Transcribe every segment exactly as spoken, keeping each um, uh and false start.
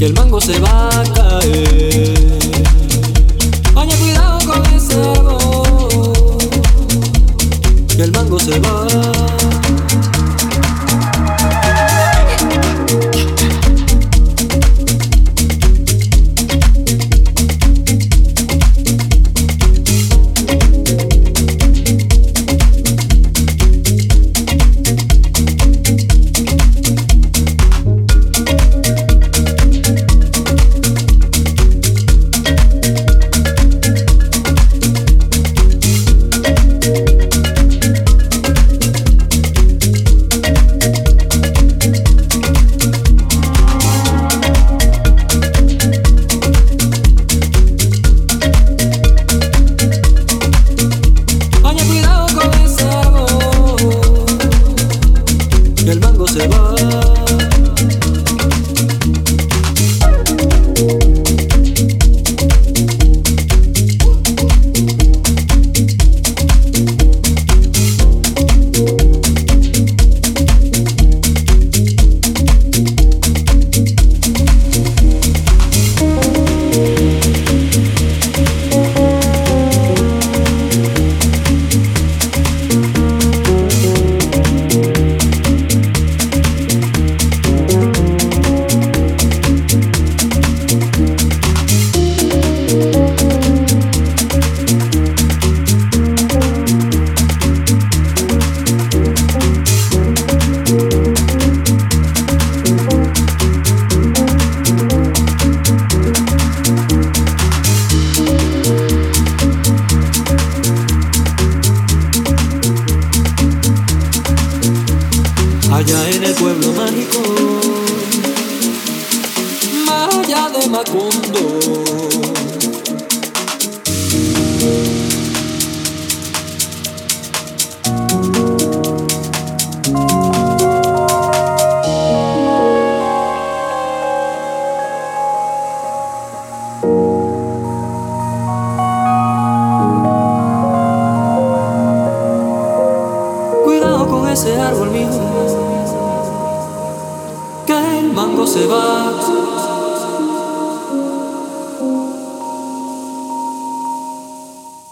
que el mango se va a caer. Oye, cuidado con ese árbol, que el mango se va.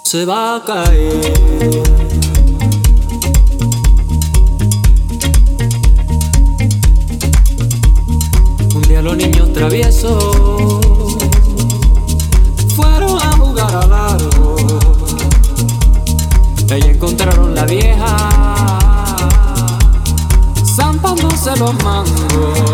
Se va a caer. Un día los niños traviesos fueron a jugar al árbol. Ahí encontraron la vieja zampándose los mangos.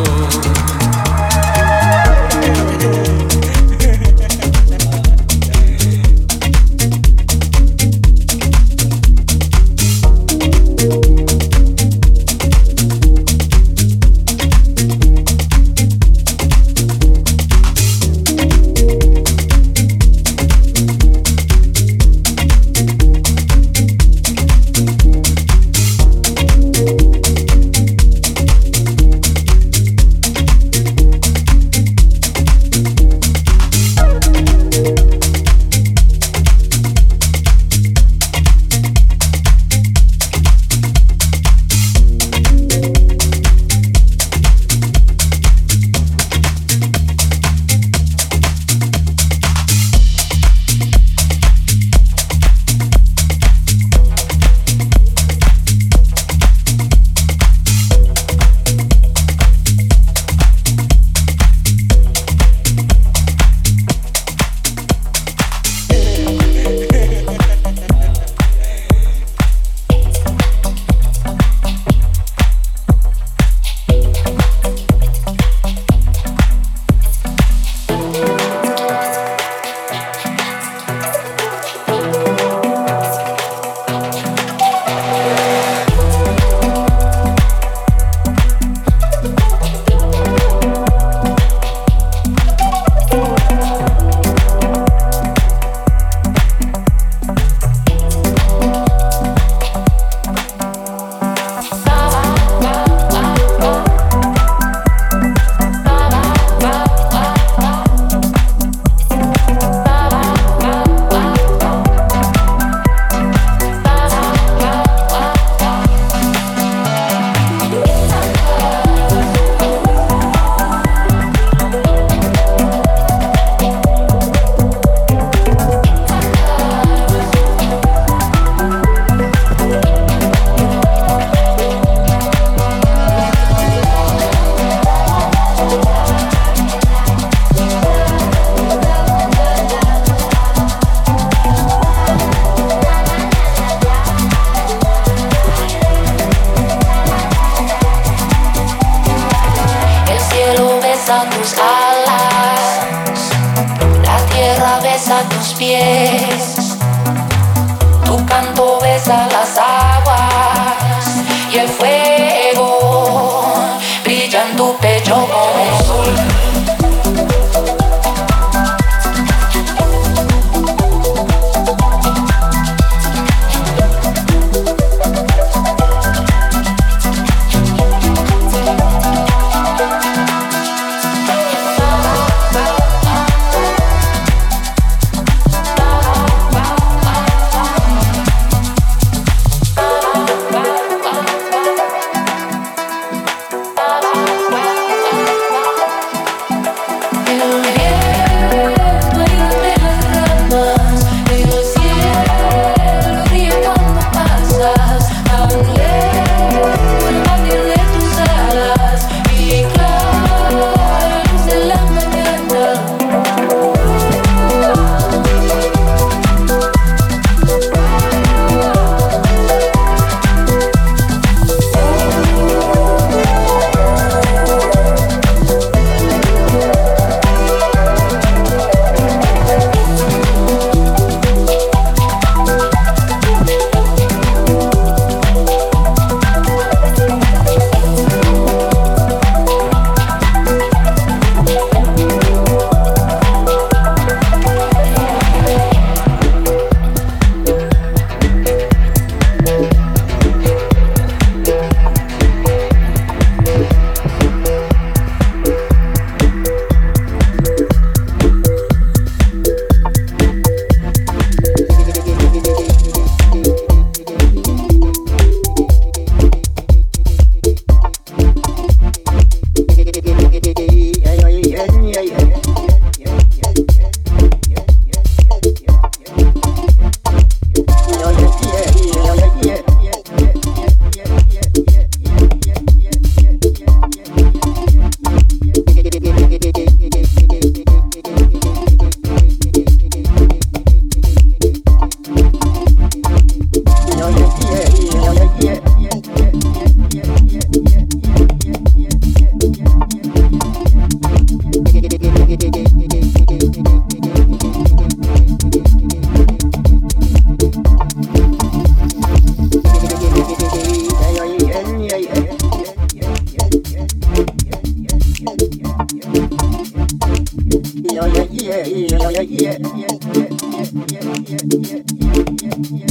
yeah, yeah, yeah, yeah, yeah, yeah, yeah, yeah,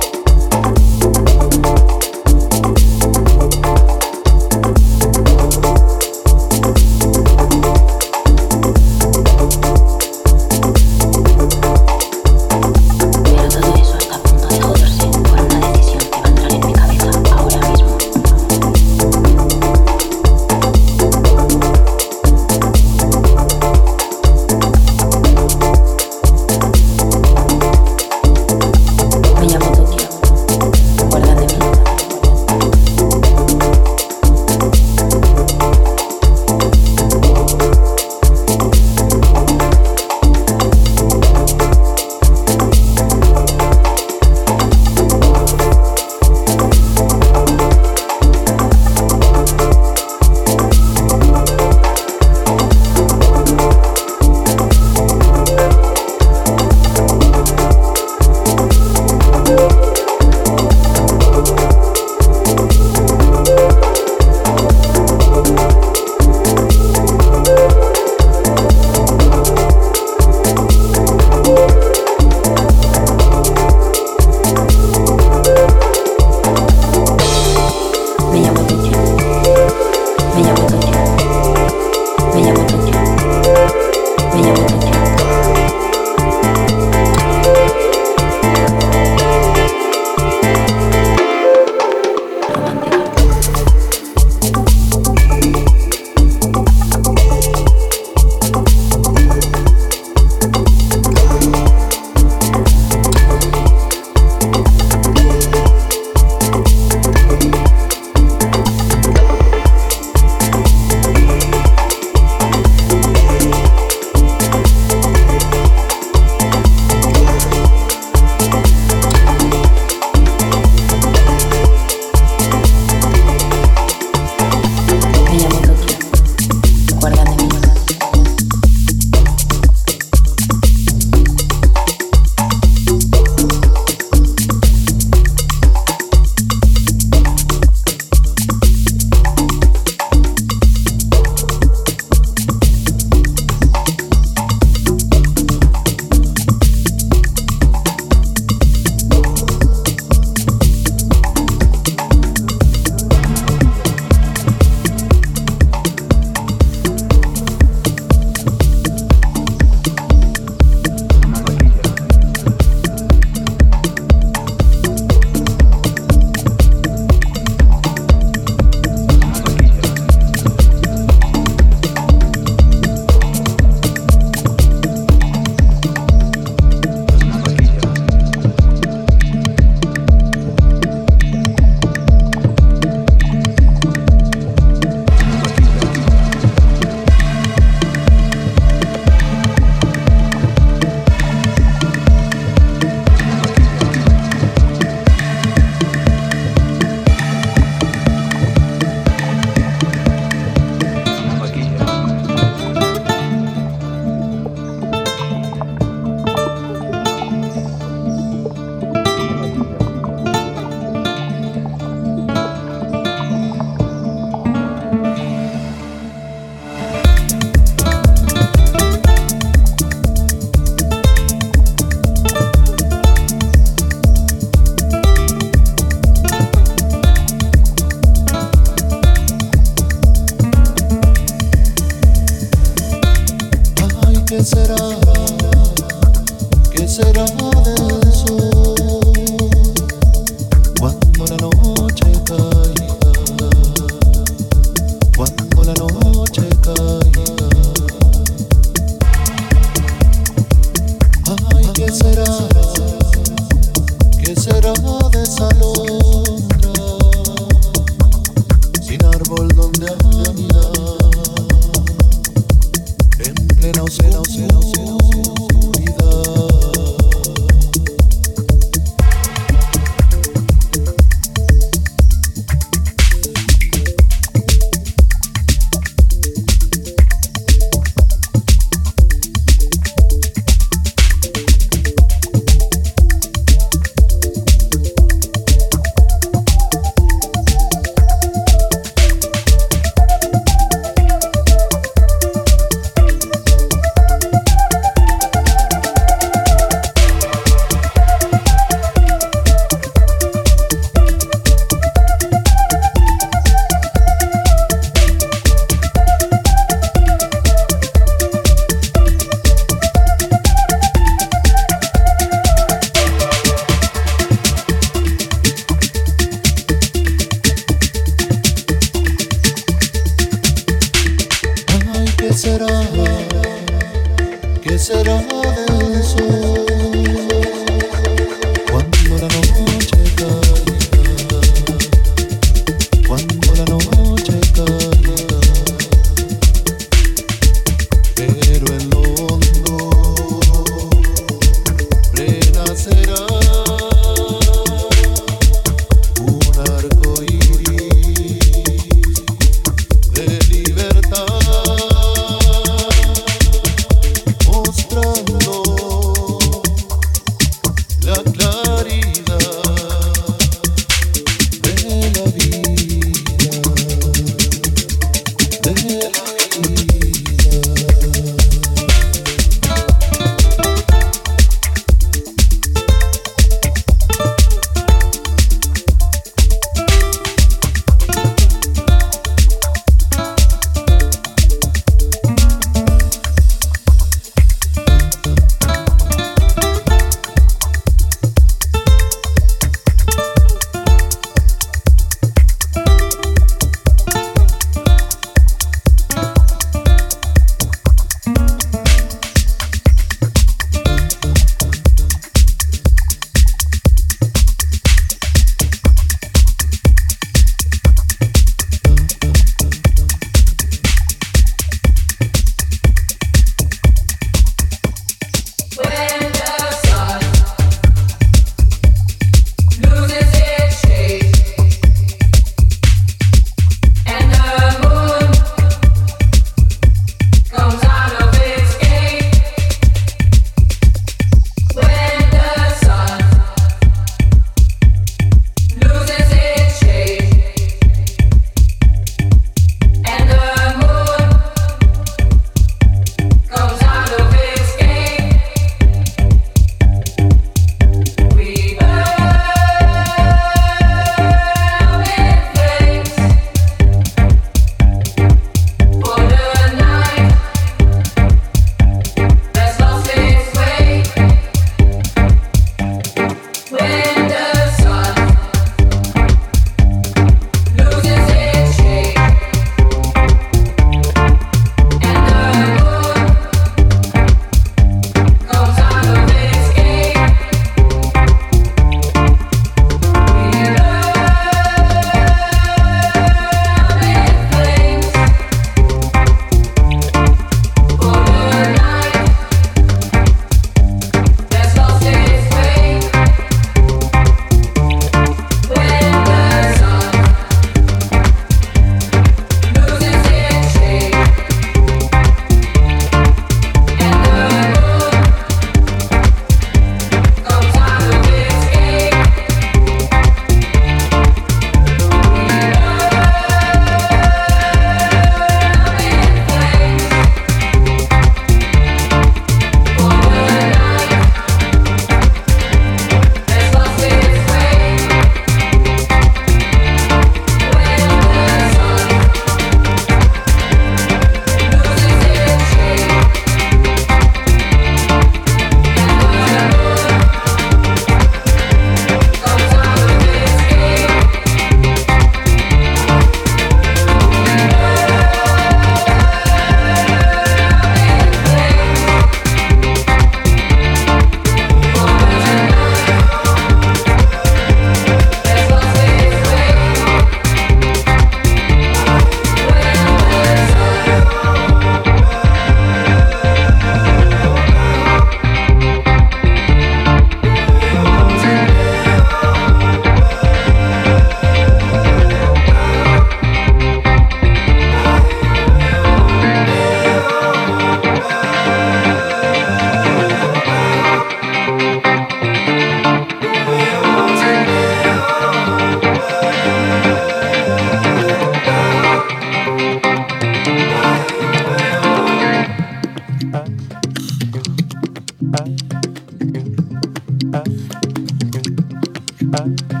Bye.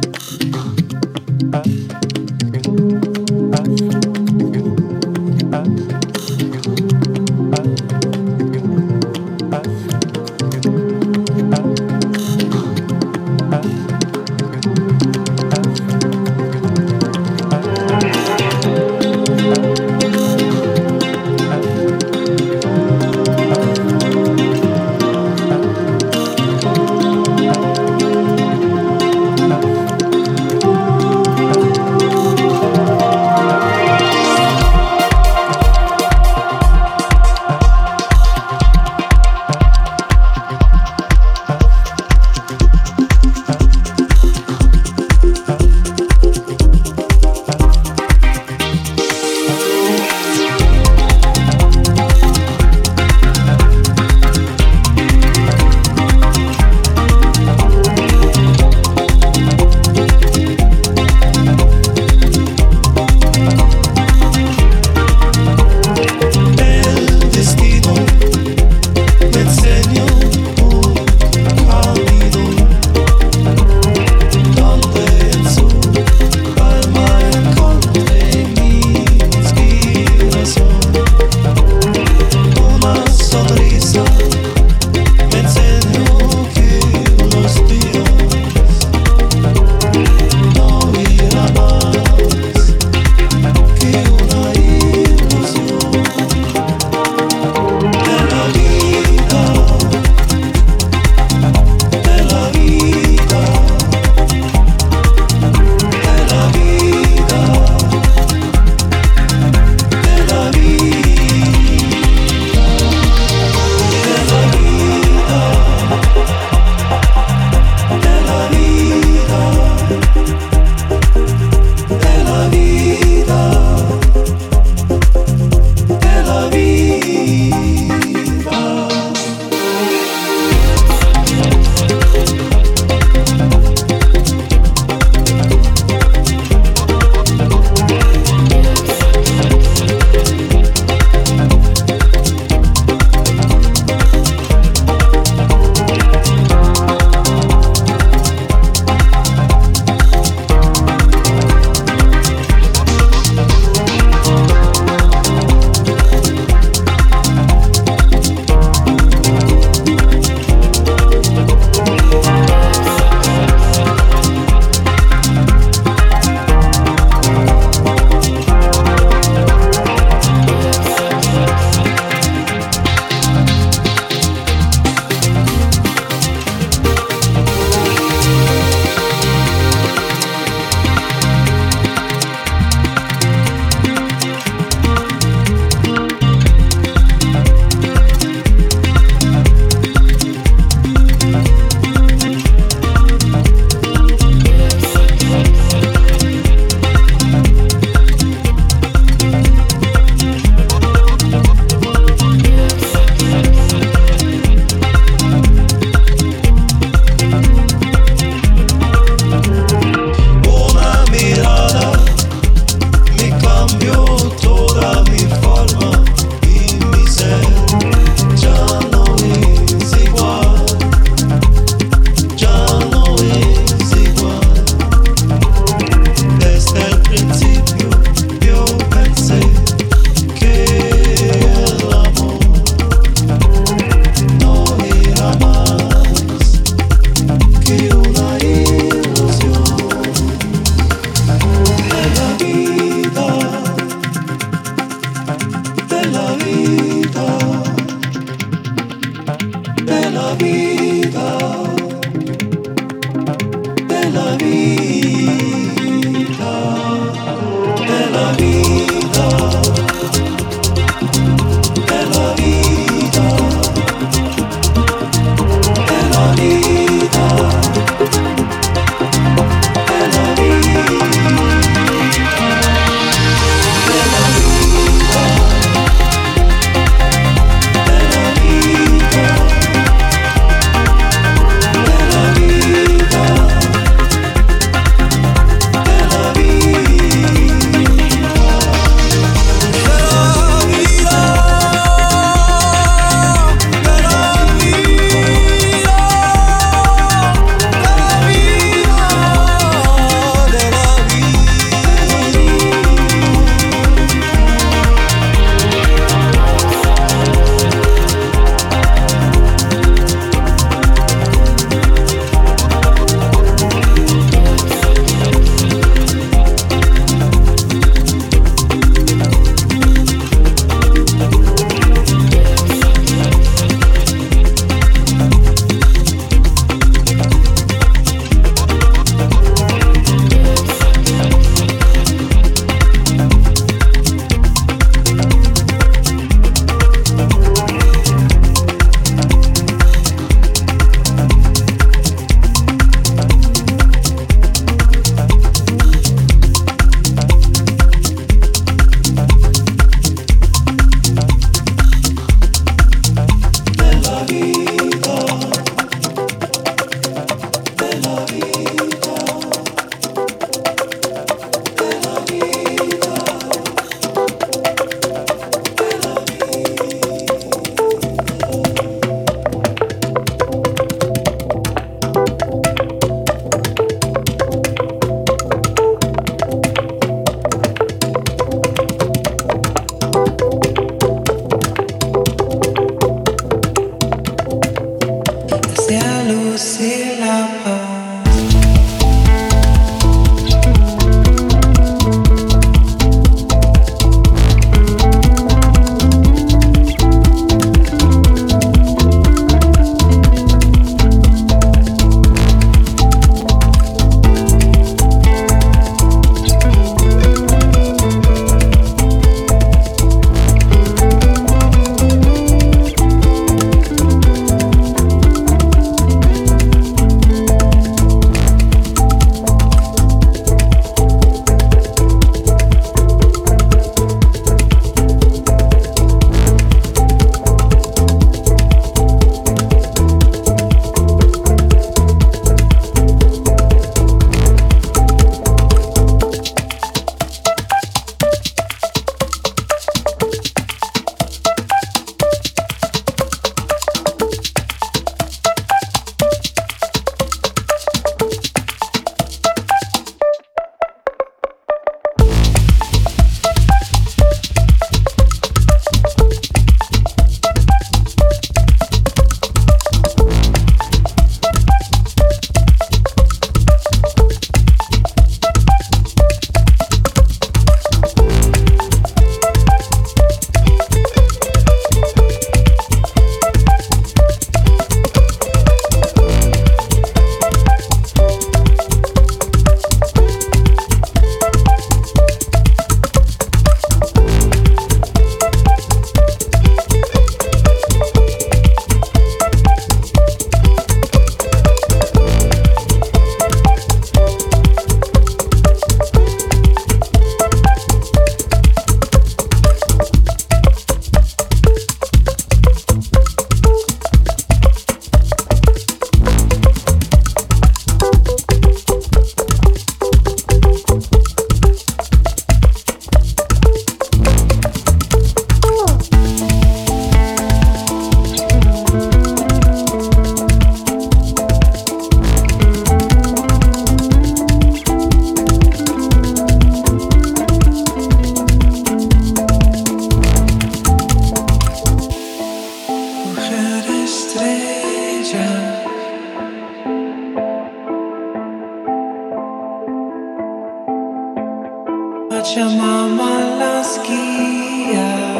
Pachamama las guía.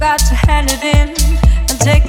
Got to hand it in and take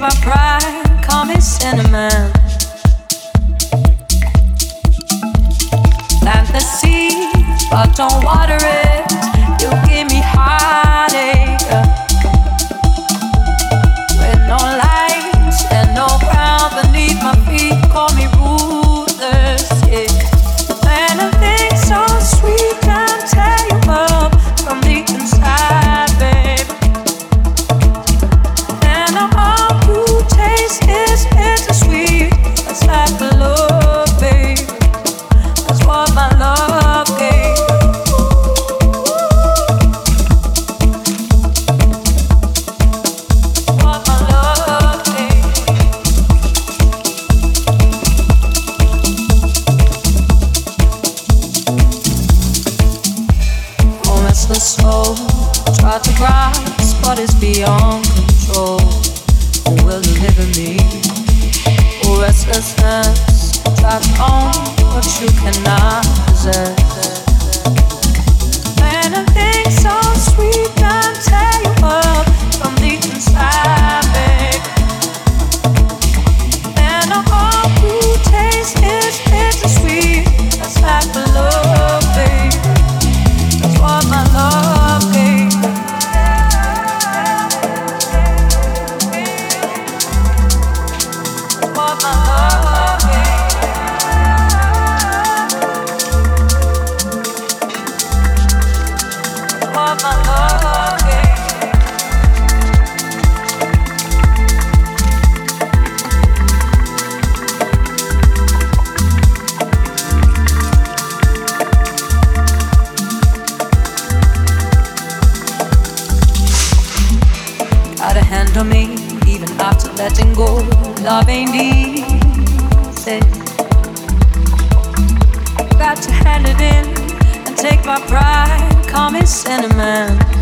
my pride, call me sentiment.